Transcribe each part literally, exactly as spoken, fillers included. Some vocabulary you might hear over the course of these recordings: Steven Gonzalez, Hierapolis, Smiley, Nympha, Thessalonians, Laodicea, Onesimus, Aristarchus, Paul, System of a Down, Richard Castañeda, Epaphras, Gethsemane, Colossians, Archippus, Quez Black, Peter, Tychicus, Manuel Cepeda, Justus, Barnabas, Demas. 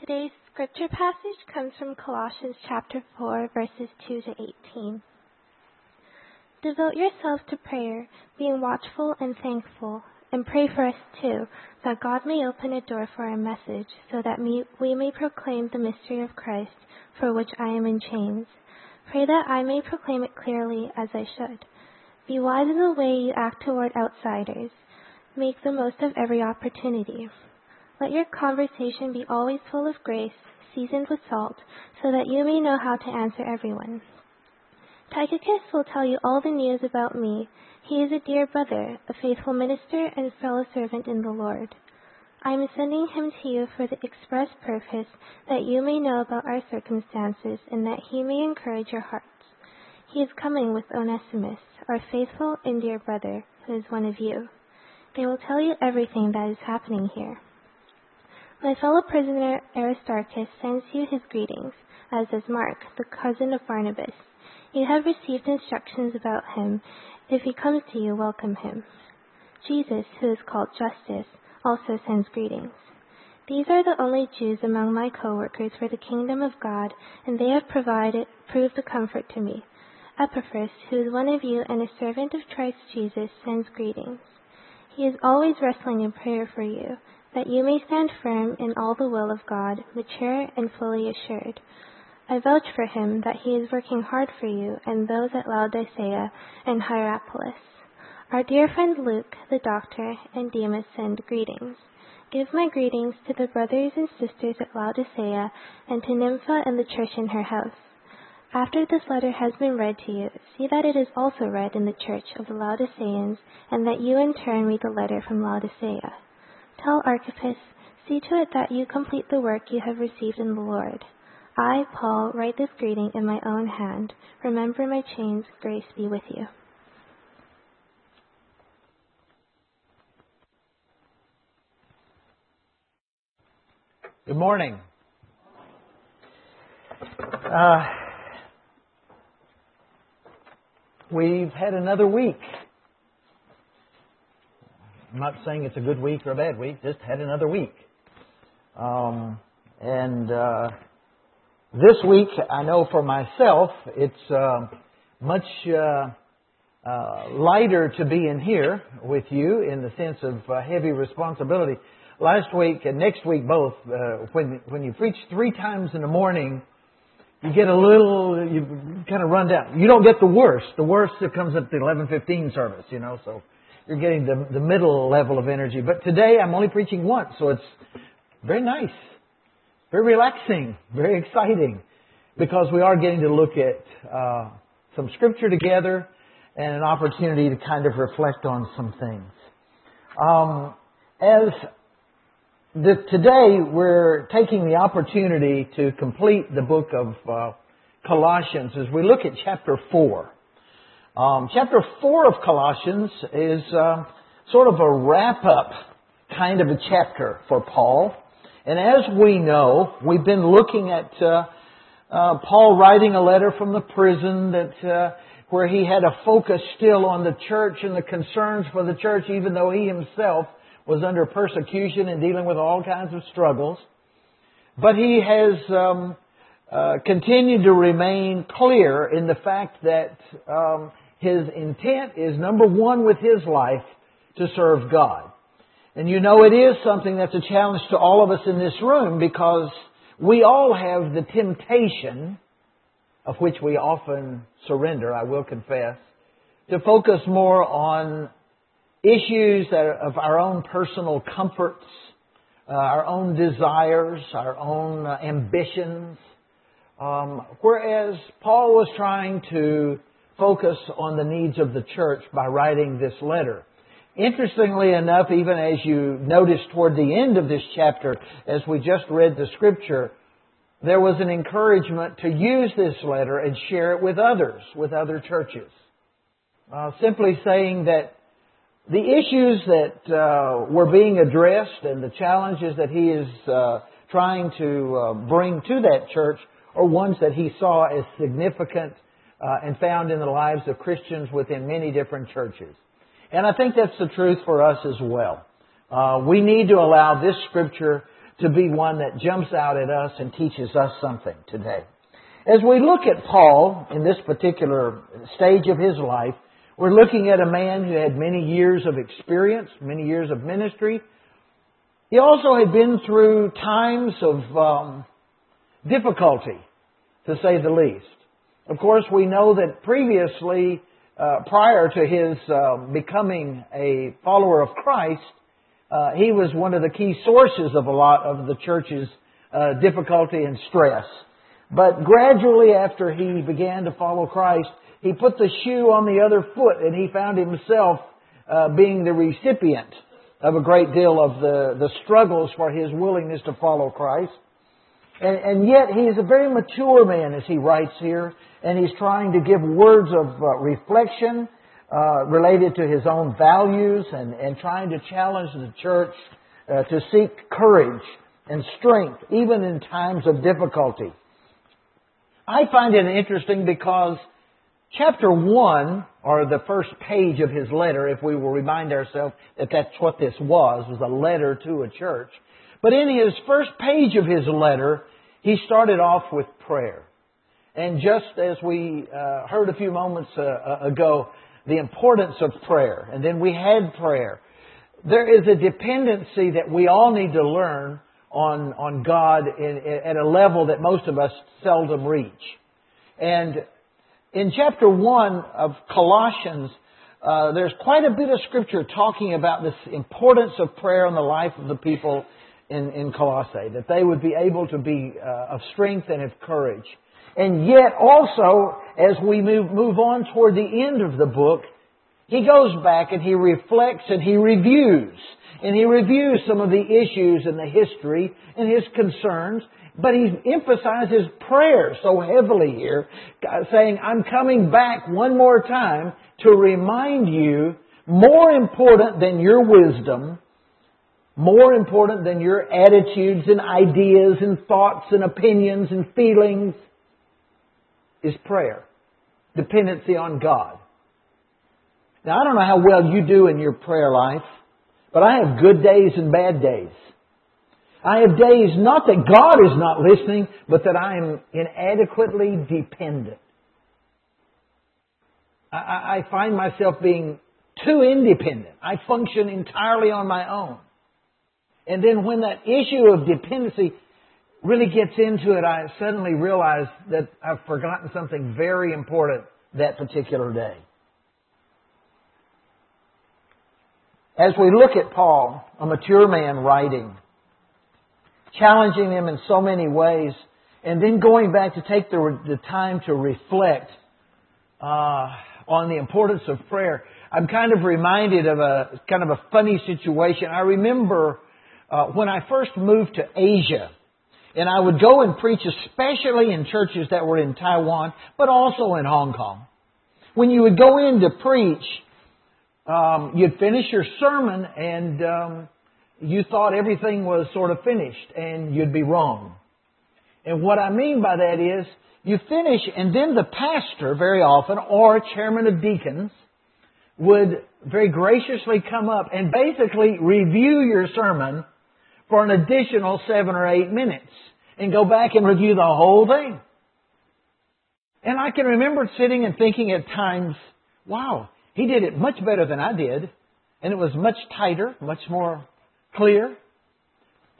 Today's scripture passage comes from Colossians chapter four, verses two to eighteen. Devote yourself to prayer, being watchful and thankful, and pray for us too, that God may open a door for our message, so that we may proclaim the mystery of Christ, for which I am in chains. Pray that I may proclaim it clearly as I should. Be wise in the way you act toward outsiders. Make the most of every opportunity. Let your conversation be always full of grace, seasoned with salt, so that you may know how to answer everyone. Tychicus will tell you all the news about me. He is a dear brother, a faithful minister, and fellow servant in the Lord. I am sending him to you for the express purpose that you may know about our circumstances and that he may encourage your hearts. He is coming with Onesimus, our faithful and dear brother, who is one of you. They will tell you everything that is happening here. My fellow prisoner Aristarchus sends you his greetings, as does Mark, the cousin of Barnabas. You have received instructions about him. If he comes to you, welcome him. Jesus, who is called Justus, also sends greetings. These are the only Jews among my co-workers for the kingdom of God, and they have provided, proved a comfort to me. Epaphras, who is one of you and a servant of Christ Jesus, sends greetings. He is always wrestling in prayer for you, that you may stand firm in all the will of God, mature and fully assured. I vouch for him that he is working hard for you and those at Laodicea and Hierapolis. Our dear friend Luke, the doctor, and Demas send greetings. Give my greetings to the brothers and sisters at Laodicea and to Nympha and the church in her house. After this letter has been read to you, see that it is also read in the church of the Laodiceans and that you in turn read the letter from Laodicea. Tell Archippus, see to it that you complete the work you have received in the Lord. I, Paul, write this greeting in my own hand. Remember my chains. Grace be with you. Good morning. Uh, we've had another week. I'm not saying it's a good week or a bad week, just had another week. Um, and uh, this week, I know for myself, it's uh, much uh, uh, lighter to be in here with you in the sense of uh, heavy responsibility. Last week and next week both, uh, when when you preach three times in the morning, you get a little, you kind of run down. You don't get the worst. The worst that comes at the eleven fifteen service, you know, so you're getting the, the middle level of energy. But today I'm only preaching once, so it's very nice, very relaxing, very exciting, because we are getting to look at uh, some scripture together and an opportunity to kind of reflect on some things. Um, as the, today we're taking the opportunity to complete the book of uh, Colossians as we look at chapter four. Um, chapter four of Colossians is uh, sort of a wrap-up kind of a chapter for Paul. And as we know, we've been looking at uh, uh, Paul writing a letter from the prison that uh, where he had a focus still on the church and the concerns for the church, even though he himself was under persecution and dealing with all kinds of struggles. But he has um, uh, continued to remain clear in the fact that um, his intent is, number one, with his life, to serve God. And you know it is something that's a challenge to all of us in this room, because we all have the temptation, of which we often surrender, I will confess, to focus more on issues that are of our own personal comforts, uh, our own desires, our own uh, ambitions. Um, whereas Paul was trying to focus on the needs of the church by writing this letter. Interestingly enough, even as you notice toward the end of this chapter, as we just read the scripture, there was an encouragement to use this letter and share it with others, with other churches. Uh, simply saying that the issues that uh, were being addressed and the challenges that he is uh, trying to uh, bring to that church are ones that he saw as significant uh, and found in the lives of Christians within many different churches. And I think that's the truth for us as well. Uh, we need to allow this scripture to be one that jumps out at us and teaches us something today. As we look at Paul in this particular stage of his life, we're looking at a man who had many years of experience, many years of ministry. He also had been through times of um, difficulty, to say the least. Of course, we know that previously, uh, prior to his uh, becoming a follower of Christ, uh, he was one of the key sources of a lot of the church's uh, difficulty and stress. But gradually, after he began to follow Christ, he put the shoe on the other foot, and he found himself uh, being the recipient of a great deal of the, the struggles for his willingness to follow Christ. And, and yet he's a very mature man, as he writes here, and he's trying to give words of uh, reflection uh, related to his own values and, and trying to challenge the church uh, to seek courage and strength, even in times of difficulty. I find it interesting because chapter one, or the first page of his letter, if we will remind ourselves that that's what this was, was a letter to a church. But in his first page of his letter, he started off with prayer. And just as we uh, heard a few moments uh, ago, the importance of prayer, and then we had prayer. There is a dependency that we all need to learn on, on God in, in, at a level that most of us seldom reach. And in chapter one of Colossians, uh, there's quite a bit of scripture talking about this importance of prayer in the life of the people in, in Colossae, that they would be able to be uh, of strength and of courage. And yet also, as we move, move on toward the end of the book, he goes back and he reflects and he reviews. And he reviews some of the issues and the history and his concerns. But he emphasizes prayer so heavily here, saying, I'm coming back one more time to remind you, more important than your wisdom, more important than your attitudes and ideas and thoughts and opinions and feelings, is prayer. Dependency on God. Now, I don't know how well you do in your prayer life, but I have good days and bad days. I have days, not that God is not listening, but that I am inadequately dependent. I, I find myself being too independent. I function entirely on my own. And then when that issue of dependency really gets into it, I suddenly realize that I've forgotten something very important that particular day. As we look at Paul, a mature man writing, challenging them in so many ways, and then going back to take the, the time to reflect uh, on the importance of prayer. I'm kind of reminded of a kind of a funny situation. I remember uh, when I first moved to Asia, and I would go and preach, especially in churches that were in Taiwan, but also in Hong Kong. When you would go in to preach, um, you'd finish your sermon and Um, you thought everything was sort of finished, and you'd be wrong. And what I mean by that is, you finish, and then the pastor, very often, or chairman of deacons, would very graciously come up and basically review your sermon for an additional seven or eight minutes, and go back and review the whole thing. And I can remember sitting and thinking at times, wow, he did it much better than I did, and it was much tighter, much more clear.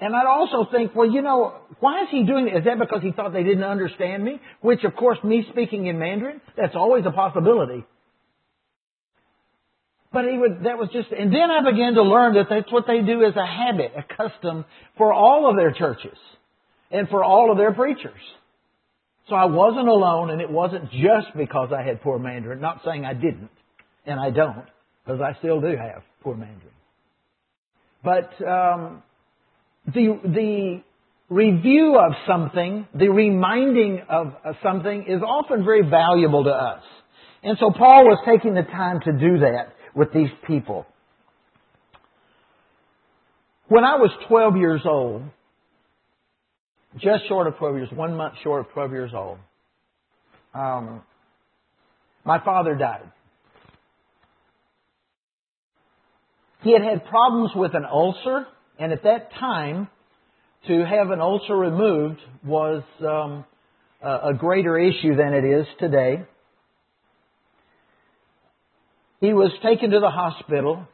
And I'd also think, well, you know, why is he doing it? Is that because he thought they didn't understand me? Which, of course, me speaking in Mandarin, that's always a possibility. But he would, that was just, and then I began to learn that that's what they do as a habit, a custom for all of their churches and for all of their preachers. So I wasn't alone, and it wasn't just because I had poor Mandarin, not saying I didn't, and I don't, because I still do have poor Mandarin. But um, the the review of something, the reminding of something is often very valuable to us. And so Paul was taking the time to do that with these people. When I was twelve years old, just short of twelve years, one month short of twelve years old, um, my father died. He had had problems with an ulcer, and at that time, to have an ulcer removed was um, a greater issue than it is today. He was taken to the hospital,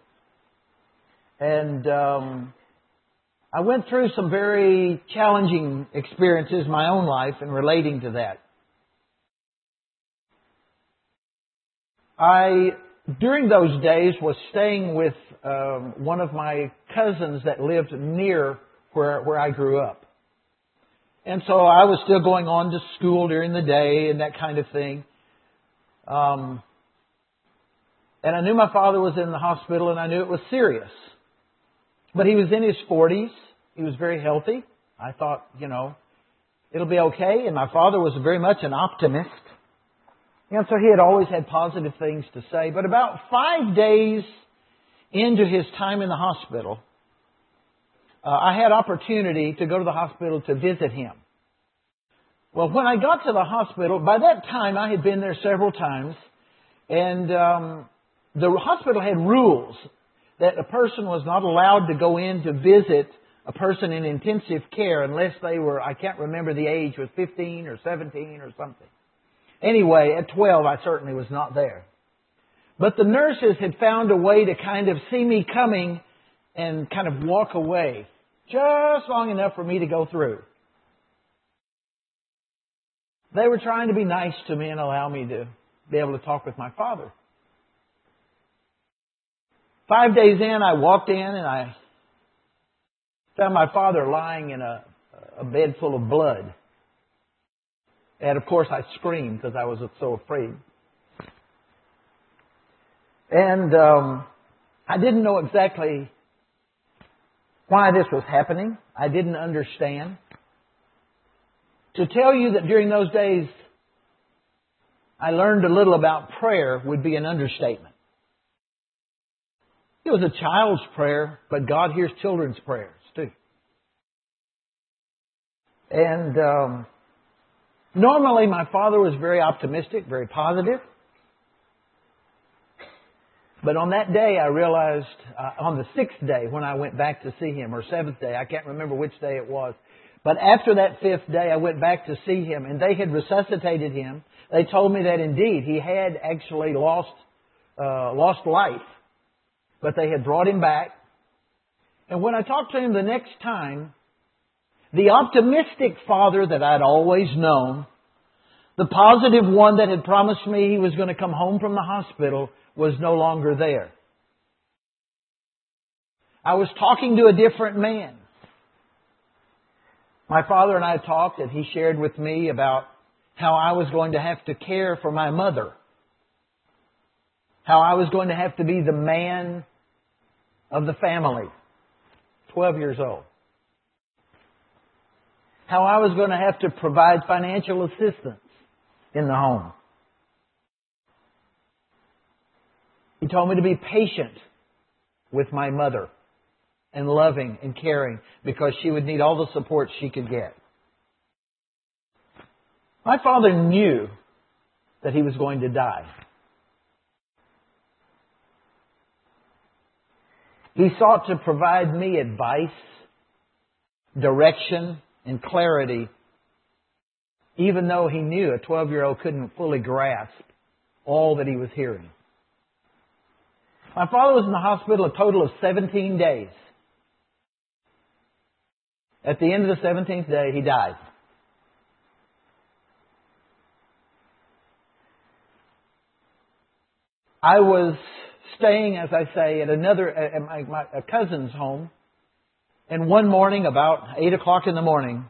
and um, I went through some very challenging experiences in my own life in relating to that. I, during those days, was staying with um, one of my cousins that lived near where, where I grew up. And so I was still going on to school during the day and that kind of thing. Um... And I knew my father was in the hospital, and I knew it was serious. But he was in his forties. He was very healthy. I thought, you know, it'll be okay. And my father was very much an optimist. And so he had always had positive things to say. But about five days into his time in the hospital, uh, I had opportunity to go to the hospital to visit him. Well, when I got to the hospital, by that time I had been there several times, and um the hospital had rules that a person was not allowed to go in to visit a person in intensive care unless they were, I can't remember the age, was fifteen or seventeen or something. Anyway, at twelve, I certainly was not there. But the nurses had found a way to kind of see me coming and kind of walk away just long enough for me to go through. They were trying to be nice to me and allow me to be able to talk with my father. Five days in, I walked in and I found my father lying in a, a bed full of blood. And of course I screamed because I was so afraid. And um, I didn't know exactly why this was happening. I didn't understand. To tell you that during those days I learned a little about prayer would be an understatement. It was a child's prayer, but God hears children's prayers too. And um, normally my father was very optimistic, very positive. But on that day I realized, uh, on the sixth day when I went back to see him, or seventh day, I can't remember which day it was. But after that fifth day I went back to see him, and they had resuscitated him. They told me that indeed he had actually lost, uh, lost life. But they had brought him back. And when I talked to him the next time, the optimistic father that I'd always known, the positive one that had promised me he was going to come home from the hospital, was no longer there. I was talking to a different man. My father and I talked, and he shared with me about how I was going to have to care for my mother. How I was going to have to be the man of the family, twelve years old. How I was going to have to provide financial assistance in the home. He told me to be patient with my mother and loving and caring because she would need all the support she could get. My father knew that he was going to die. He sought to provide me advice, direction, and clarity, even though he knew a twelve-year-old couldn't fully grasp all that he was hearing. My father was in the hospital a total of seventeen days. At the end of the seventeenth day, he died. I was staying, as I say, at another at my, my a cousin's home. And one morning, about eight o'clock in the morning,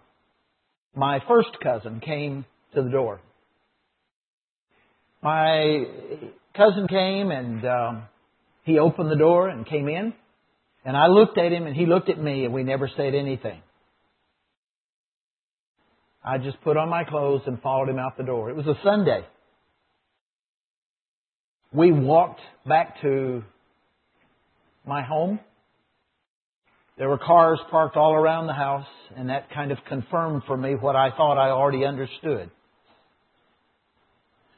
my first cousin came to the door. My cousin came, and um, he opened the door and came in. And I looked at him, and he looked at me, and we never said anything. I just put on my clothes and followed him out the door. It was a Sunday. We walked back to my home. There were cars parked all around the house, and that kind of confirmed for me what I thought I already understood.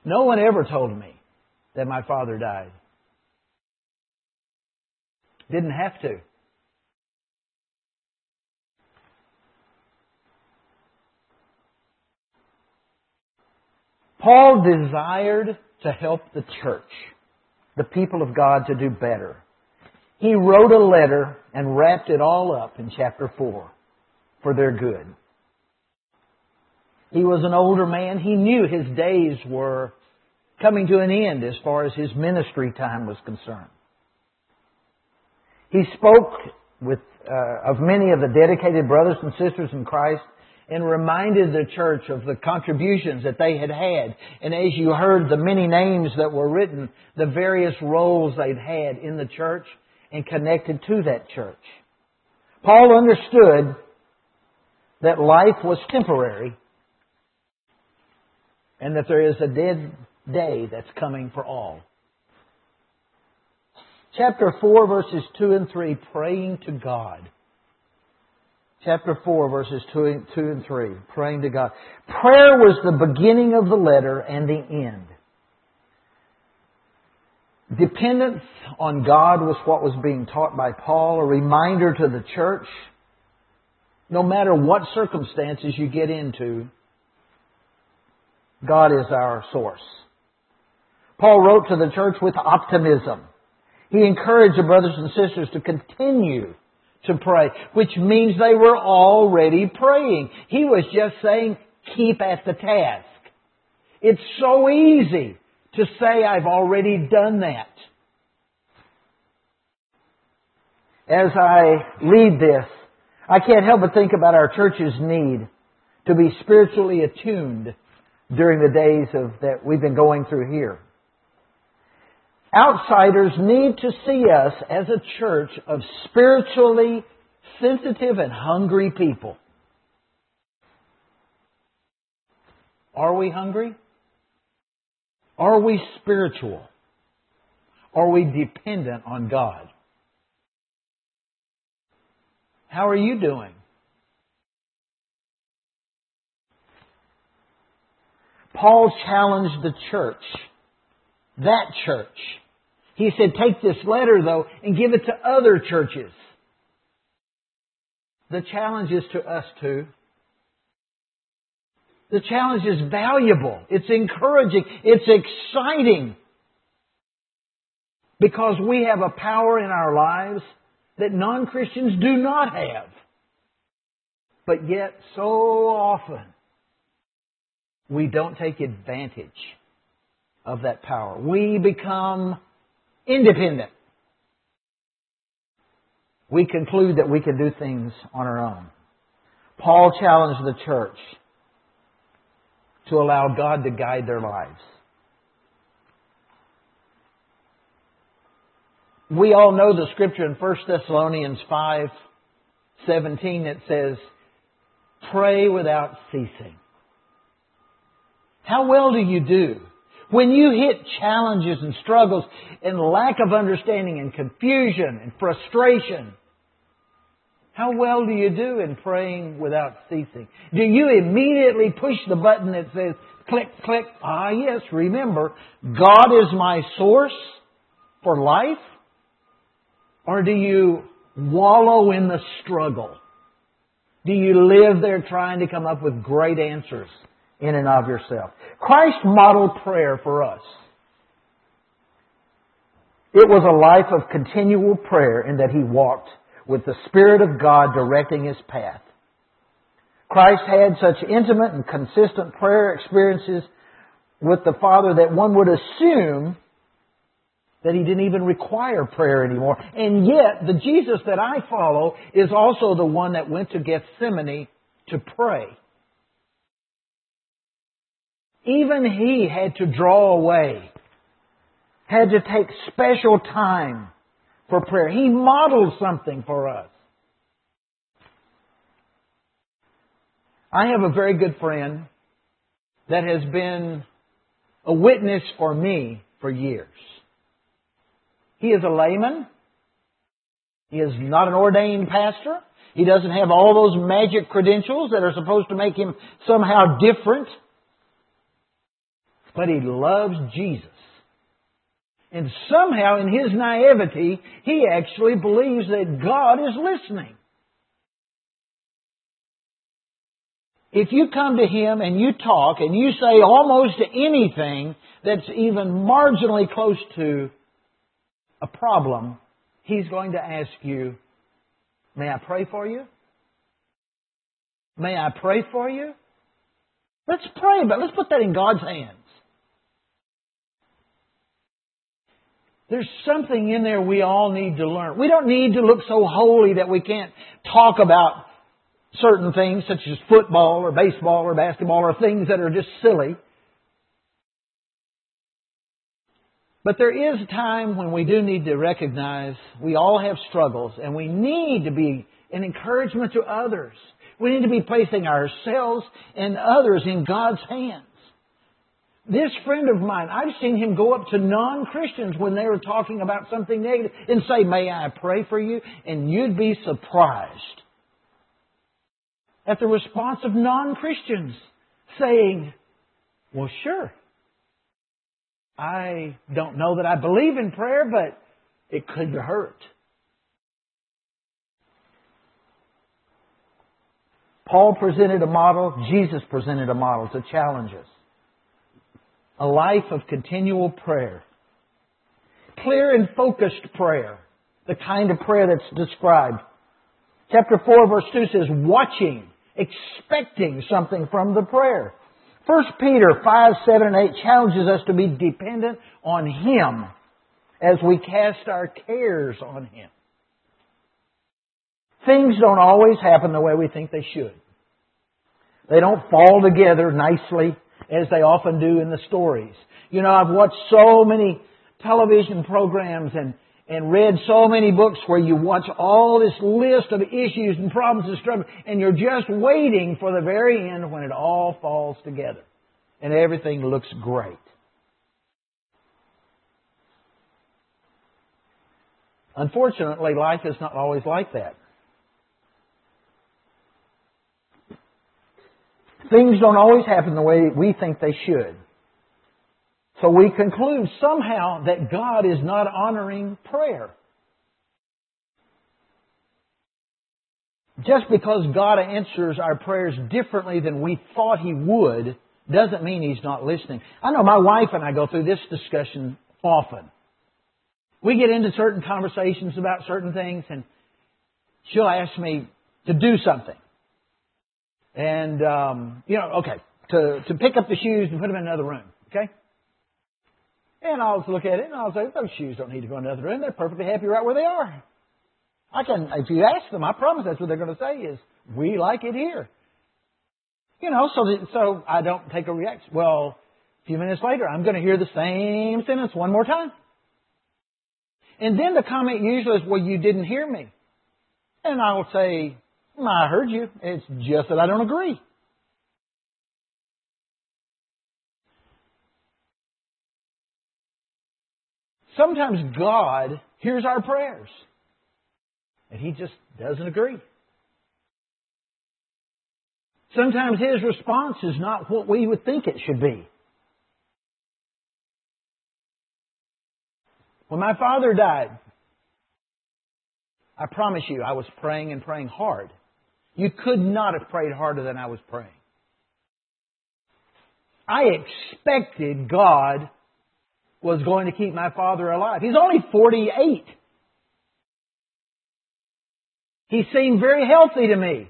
No one ever told me that my father died. Didn't have to. Paul desired to help the church, the people of God, to do better. He wrote a letter and wrapped it all up in chapter four for their good. He was an older man. He knew his days were coming to an end as far as his ministry time was concerned. He spoke with uh, of many of the dedicated brothers and sisters in Christ and reminded the church of the contributions that they had had. And as you heard the many names that were written, the various roles they'd had in the church and connected to that church. Paul understood that life was temporary and that there is a dead day that's coming for all. Chapter four, verses two and three, praying to God. Chapter four, verses two and three, praying to God. Prayer was the beginning of the letter and the end. Dependence on God was what was being taught by Paul, a reminder to the church, no matter what circumstances you get into, God is our source. Paul wrote to the church with optimism. He encouraged the brothers and sisters to continue to pray, which means they were already praying. He was just saying, keep at the task. It's so easy to say, I've already done that. As I lead this, I can't help but think about our church's need to be spiritually attuned during the days of that we've been going through here. Outsiders need to see us as a church of spiritually sensitive and hungry people. Are we hungry? Are we spiritual? Are we dependent on God? How are you doing? Paul challenged the church. That church. He said, take this letter, though, and give it to other churches. The challenge is to us, too. The challenge is valuable. It's encouraging. It's exciting. Because we have a power in our lives that non-Christians do not have. But yet, so often, we don't take advantage of that power. We become independent. We conclude that we can do things on our own. Paul challenged the church to allow God to guide their lives. We all know the scripture in First Thessalonians five seventeen that says, pray without ceasing. How well do you do? When you hit challenges and struggles and lack of understanding and confusion and frustration, how well do you do in praying without ceasing? Do you immediately push the button that says, click, click, ah yes, remember, God is my source for life? Or do you wallow in the struggle? Do you live there trying to come up with great answers in and of yourself? Christ modeled prayer for us. It was a life of continual prayer in that He walked with the Spirit of God directing His path. Christ had such intimate and consistent prayer experiences with the Father that one would assume that He didn't even require prayer anymore. And yet, the Jesus that I follow is also the one that went to Gethsemane to pray. Even He had to draw away, had to take special time for prayer. He modeled something for us. I have a very good friend that has been a witness for me for years. He is a layman. He is not an ordained pastor. He doesn't have all those magic credentials that are supposed to make him somehow different. But he loves Jesus. And somehow in his naivety, he actually believes that God is listening. If you come to Him and you talk and you say almost anything that's even marginally close to a problem, He's going to ask you, may I pray for you? May I pray for you? Let's pray, but let's put that in God's hands. There's something in there we all need to learn. We don't need to look so holy that we can't talk about certain things such as football or baseball or basketball or things that are just silly. But there is a time when we do need to recognize we all have struggles and we need to be an encouragement to others. We need to be placing ourselves and others in God's hands. This friend of mine, I've seen him go up to non-Christians when they were talking about something negative and say, may I pray for you? And you'd be surprised at the response of non-Christians saying, well, sure. I don't know that I believe in prayer, but it could hurt. Paul presented a model. Jesus presented a model to challenge us. A life of continual prayer. Clear and focused prayer. The kind of prayer that's described. Chapter four, verse two says, watching, expecting something from the prayer. First Peter five, seven, and eight challenges us to be dependent on Him as we cast our cares on Him. Things don't always happen the way we think they should. They don't fall together nicely as they often do in the stories. You know, I've watched so many television programs and, and read so many books where you watch all this list of issues and problems and struggles, and you're just waiting for the very end when it all falls together and everything looks great. Unfortunately, life is not always like that. Things don't always happen the way we think they should. So we conclude somehow that God is not honoring prayer. Just because God answers our prayers differently than we thought He would doesn't mean He's not listening. I know my wife and I go through this discussion often. We get into certain conversations about certain things and she'll ask me to do something. And, um, you know, okay, to, to pick up the shoes and put them in another room, okay? And I'll look at it and I'll say, those shoes don't need to go in another room. They're perfectly happy right where they are. I can, if you ask them, I promise that's what they're going to say is, we like it here. You know, so that, so I don't take a reaction. Well, a few minutes later, I'm going to hear the same sentence one more time. And then the comment usually is, well, you didn't hear me. And I will say, I heard you. It's just that I don't agree. Sometimes God hears our prayers and He just doesn't agree. Sometimes His response is not what we would think it should be. When my father died, I promise you, I was praying and praying hard. You could not have prayed harder than I was praying. I expected God was going to keep my father alive. He's only forty-eight. He seemed very healthy to me.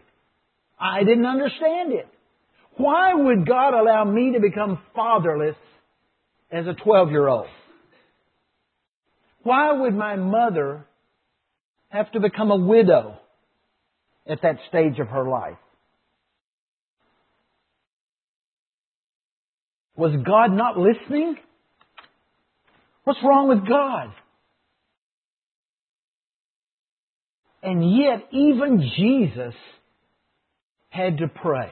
I didn't understand it. Why would God allow me to become fatherless as a twelve-year-old? Why would my mother have to become a widow at that stage of her life? Was God not listening? What's wrong with God? And yet, even Jesus had to pray.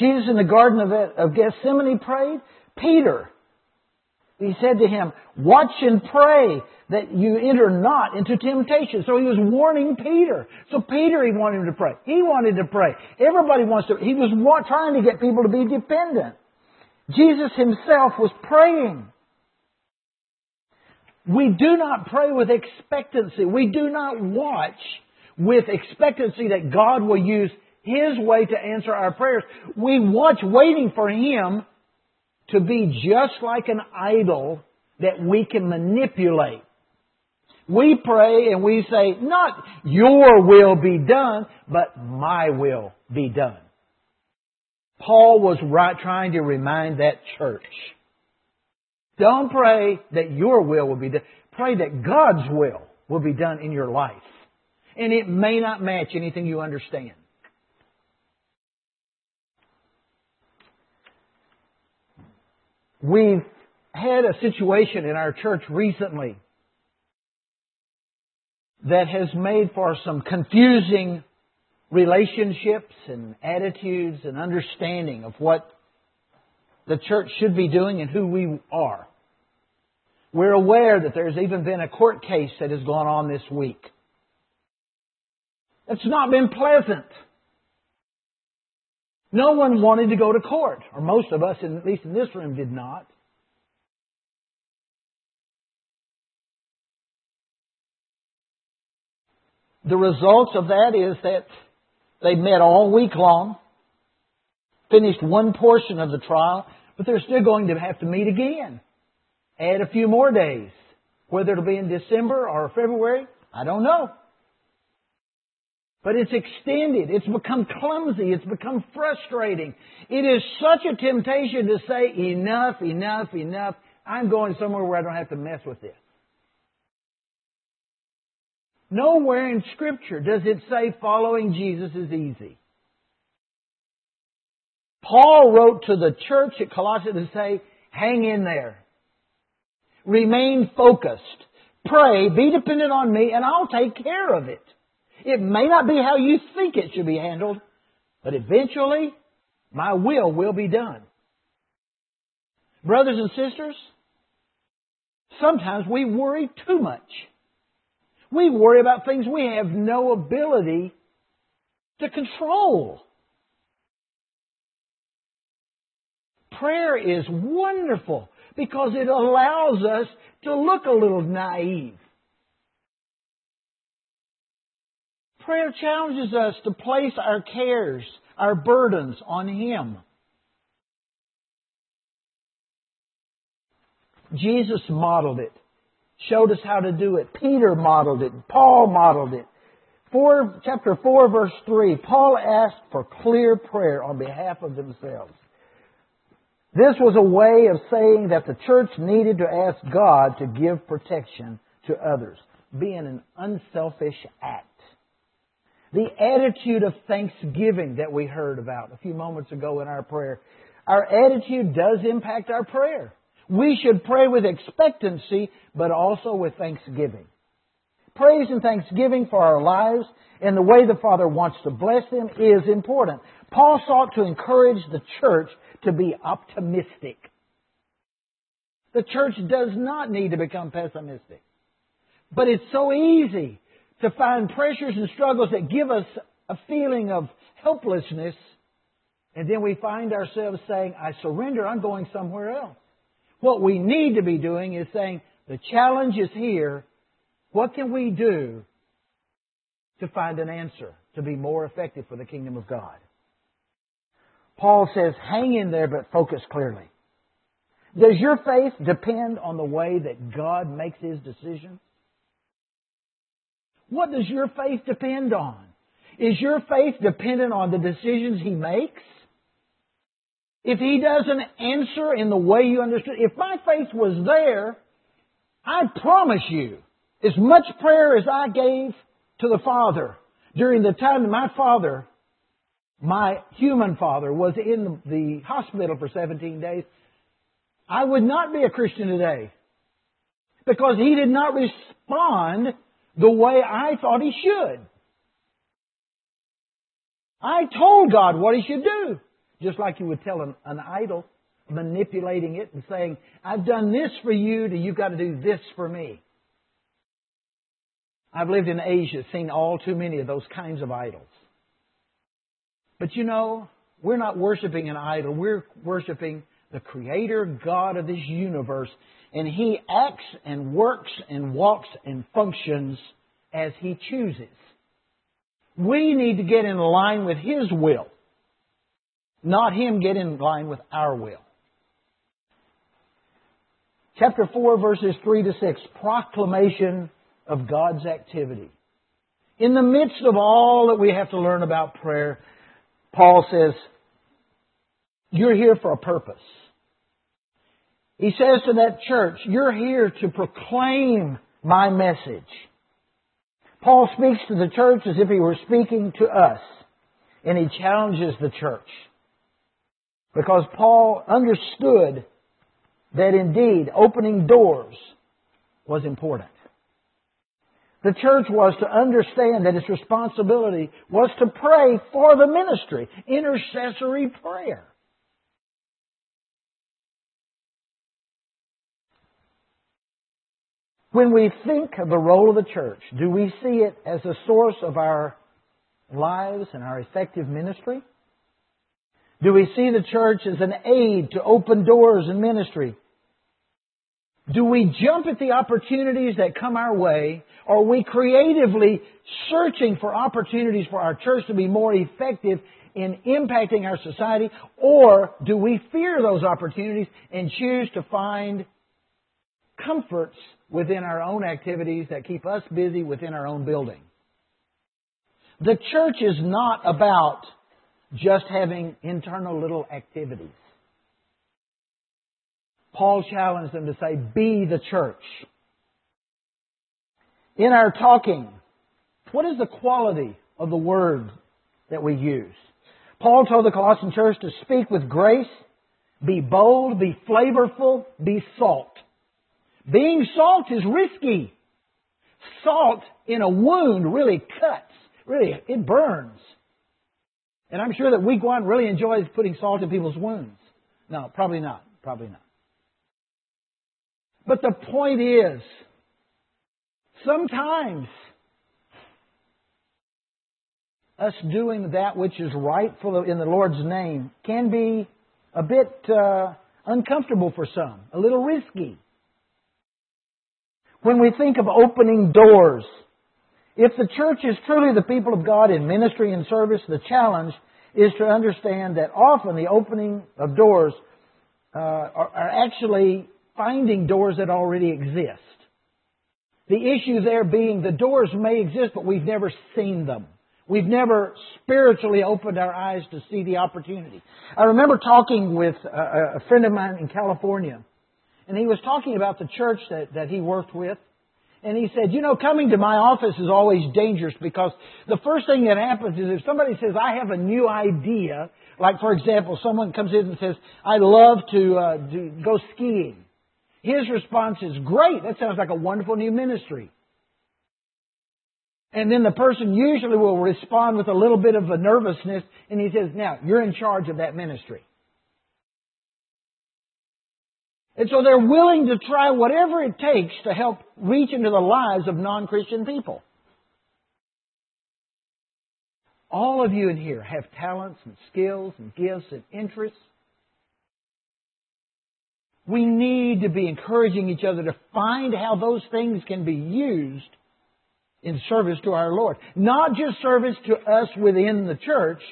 Jesus in the Garden of Gethsemane prayed. Peter, He said to him, watch and pray that you enter not into temptation. So He was warning Peter. So Peter, He wanted him to pray. He wanted to pray. Everybody wants to. He was trying to get people to be dependent. Jesus Himself was praying. We do not pray with expectancy. We do not watch with expectancy that God will use His way to answer our prayers. We watch waiting for Him to be just like an idol that we can manipulate. We pray and we say, not your will be done, but my will be done. Paul was right trying to remind that church. Don't pray that your will will be done. Pray that God's will will be done in your life. And it may not match anything you understand. We've had a situation in our church recently that has made for some confusing relationships and attitudes and understanding of what the church should be doing and who we are. We're aware that there's even been a court case that has gone on this week. It's not been pleasant. No one wanted to go to court, or most of us, at least in this room, did not. The result of that is that they met all week long, finished one portion of the trial, but they're still going to have to meet again. Add a few more days. Whether it'll be in December or February, I don't know. But it's extended. It's become clumsy. It's become frustrating. It is such a temptation to say, enough, enough, enough. I'm going somewhere where I don't have to mess with this. Nowhere in Scripture does it say following Jesus is easy. Paul wrote to the church at Colossae to say, hang in there. Remain focused. Pray, be dependent on me, and I'll take care of it. It may not be how you think it should be handled, but eventually, my will will be done. Brothers and sisters, sometimes we worry too much. We worry about things we have no ability to control. Prayer is wonderful because it allows us to look a little naive. Prayer challenges us to place our cares, our burdens on Him. Jesus modeled it, showed us how to do it. Peter modeled it. Paul modeled it. Four, chapter four, verse three, Paul asked for clear prayer on behalf of themselves. This was a way of saying that the church needed to ask God to give protection to others, being an unselfish act. The attitude of thanksgiving that we heard about a few moments ago in our prayer. Our attitude does impact our prayer. We should pray with expectancy, but also with thanksgiving. Praise and thanksgiving for our lives and the way the Father wants to bless them is important. Paul sought to encourage the church to be optimistic. The church does not need to become pessimistic. But it's so easy to find pressures and struggles that give us a feeling of helplessness. And then we find ourselves saying, I surrender, I'm going somewhere else. What we need to be doing is saying, the challenge is here. What can we do to find an answer, to be more effective for the kingdom of God? Paul says, hang in there, but focus clearly. Does your faith depend on the way that God makes His decisions? What does your faith depend on? Is your faith dependent on the decisions He makes? If He doesn't answer in the way you understood, if my faith was there, I promise you, as much prayer as I gave to the Father during the time that my father, my human father, was in the hospital for seventeen days, I would not be a Christian today because He did not respond the way I thought He should. I told God what He should do. Just like you would tell an, an idol, manipulating it and saying, I've done this for you, and you've got to do this for me. I've lived in Asia, seen all too many of those kinds of idols. But you know, we're not worshiping an idol. We're worshiping the Creator God of this universe. And He acts and works and walks and functions as He chooses. We need to get in line with His will, not Him get in line with our will. Chapter four, verses three to six, proclamation of God's activity. In the midst of all that we have to learn about prayer, Paul says, you're here for a purpose. He says to that church, you're here to proclaim my message. Paul speaks to the church as if he were speaking to us, and he challenges the church because Paul understood that indeed opening doors was important. The church was to understand that its responsibility was to pray for the ministry, intercessory prayer. When we think of the role of the church, do we see it as the source of our lives and our effective ministry? Do we see the church as an aid to open doors in ministry? Do we jump at the opportunities that come our way? Or are we creatively searching for opportunities for our church to be more effective in impacting our society? Or do we fear those opportunities and choose to find comforts within our own activities that keep us busy within our own building? The church is not about just having internal little activities. Paul challenged them to say, be the church. In our talking, what is the quality of the word that we use? Paul told the Colossian church to speak with grace, be bold, be flavorful, be salt. Being salt is risky. Salt in a wound really cuts. Really, it burns. And I'm sure that week one really enjoys putting salt in people's wounds. No, probably not. Probably not. But the point is, sometimes us doing that which is rightful in the Lord's name can be a bit uh, uncomfortable for some, a little risky. When we think of opening doors, if the church is truly the people of God in ministry and service, the challenge is to understand that often the opening of doors uh, are, are actually finding doors that already exist. The issue there being the doors may exist, but we've never seen them. We've never spiritually opened our eyes to see the opportunity. I remember talking with a, a friend of mine in California. And he was talking about the church that, that he worked with. And he said, you know, coming to my office is always dangerous because the first thing that happens is if somebody says, I have a new idea, like, for example, someone comes in and says, I love to uh, do, go skiing. His response is, great, that sounds like a wonderful new ministry. And then the person usually will respond with a little bit of a nervousness. And he says, now, you're in charge of that ministry. And so they're willing to try whatever it takes to help reach into the lives of non-Christian people. All of you in here have talents and skills and gifts and interests. We need to be encouraging each other to find how those things can be used in service to our Lord. Not just service to us within the church,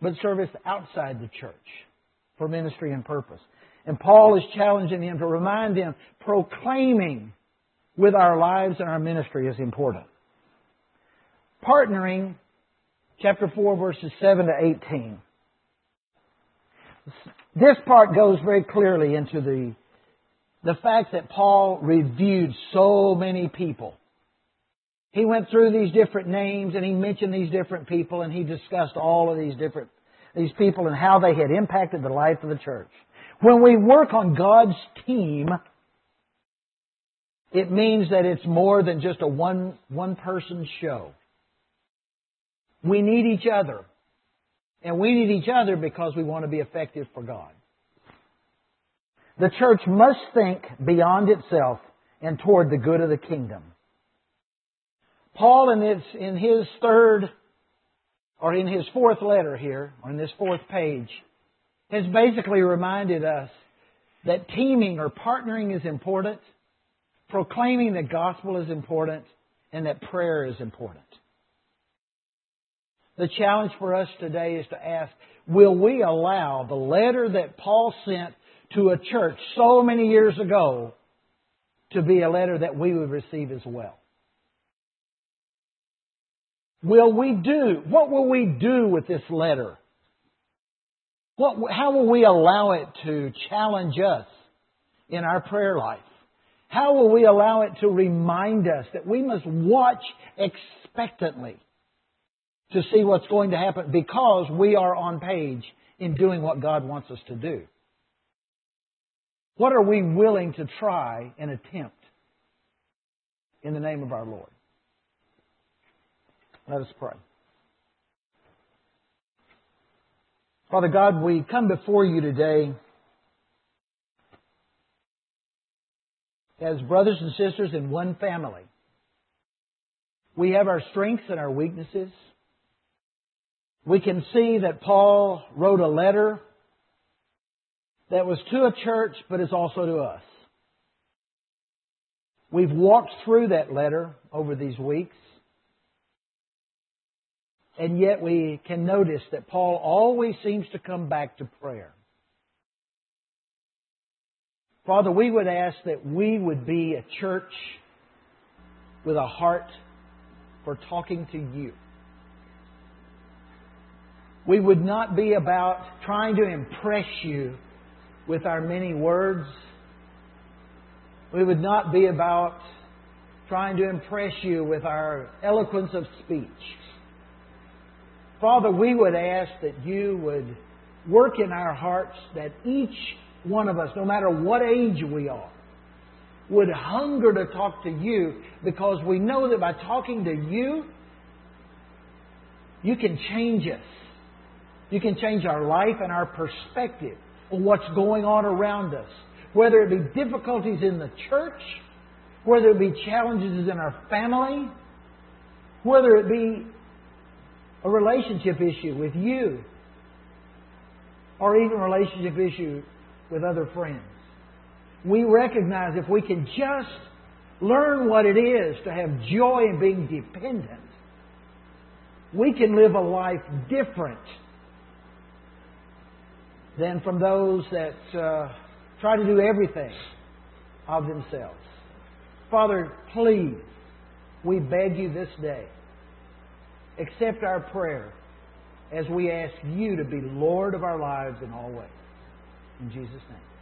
but service outside the church for ministry and purpose. And Paul is challenging them to remind them, proclaiming with our lives and our ministry is important. Partnering, chapter four, verses seven to eighteen. This part goes very clearly into the, the fact that Paul reviewed so many people. He went through these different names and he mentioned these different people and he discussed all of these different these people and how they had impacted the life of the church. When we work on God's team, it means that it's more than just a one, one-person show. We need each other. And we need each other because we want to be effective for God. The church must think beyond itself and toward the good of the kingdom. Paul, in his, in his third, or in his fourth letter here, or in this fourth page, has basically reminded us that teaming or partnering is important, proclaiming the gospel is important, and that prayer is important. The challenge for us today is to ask, will we allow the letter that Paul sent to a church so many years ago to be a letter that we would receive as well? Will we do? What will we do with this letter? What, how will we allow it to challenge us in our prayer life? How will we allow it to remind us that we must watch expectantly to see what's going to happen because we are on page in doing what God wants us to do? What are we willing to try and attempt in the name of our Lord? Let us pray. Father God, we come before you today as brothers and sisters in one family. We have our strengths and our weaknesses. We can see that Paul wrote a letter that was to a church, but is also to us. We've walked through that letter over these weeks. And yet we can notice that Paul always seems to come back to prayer. Father, we would ask that we would be a church with a heart for talking to you. We would not be about trying to impress you with our many words. We would not be about trying to impress you with our eloquence of speech. Father, we would ask that you would work in our hearts that each one of us, no matter what age we are, would hunger to talk to you because we know that by talking to you, you can change us. You can change our life and our perspective on what's going on around us, whether it be difficulties in the church, whether it be challenges in our family, whether it be a relationship issue with you, or even a relationship issue with other friends. We recognize if we can just learn what it is to have joy in being dependent, we can live a life different than from those that uh, try to do everything of themselves. Father, please, we beg you this day, accept our prayer as we ask you to be Lord of our lives in all ways. In Jesus' name.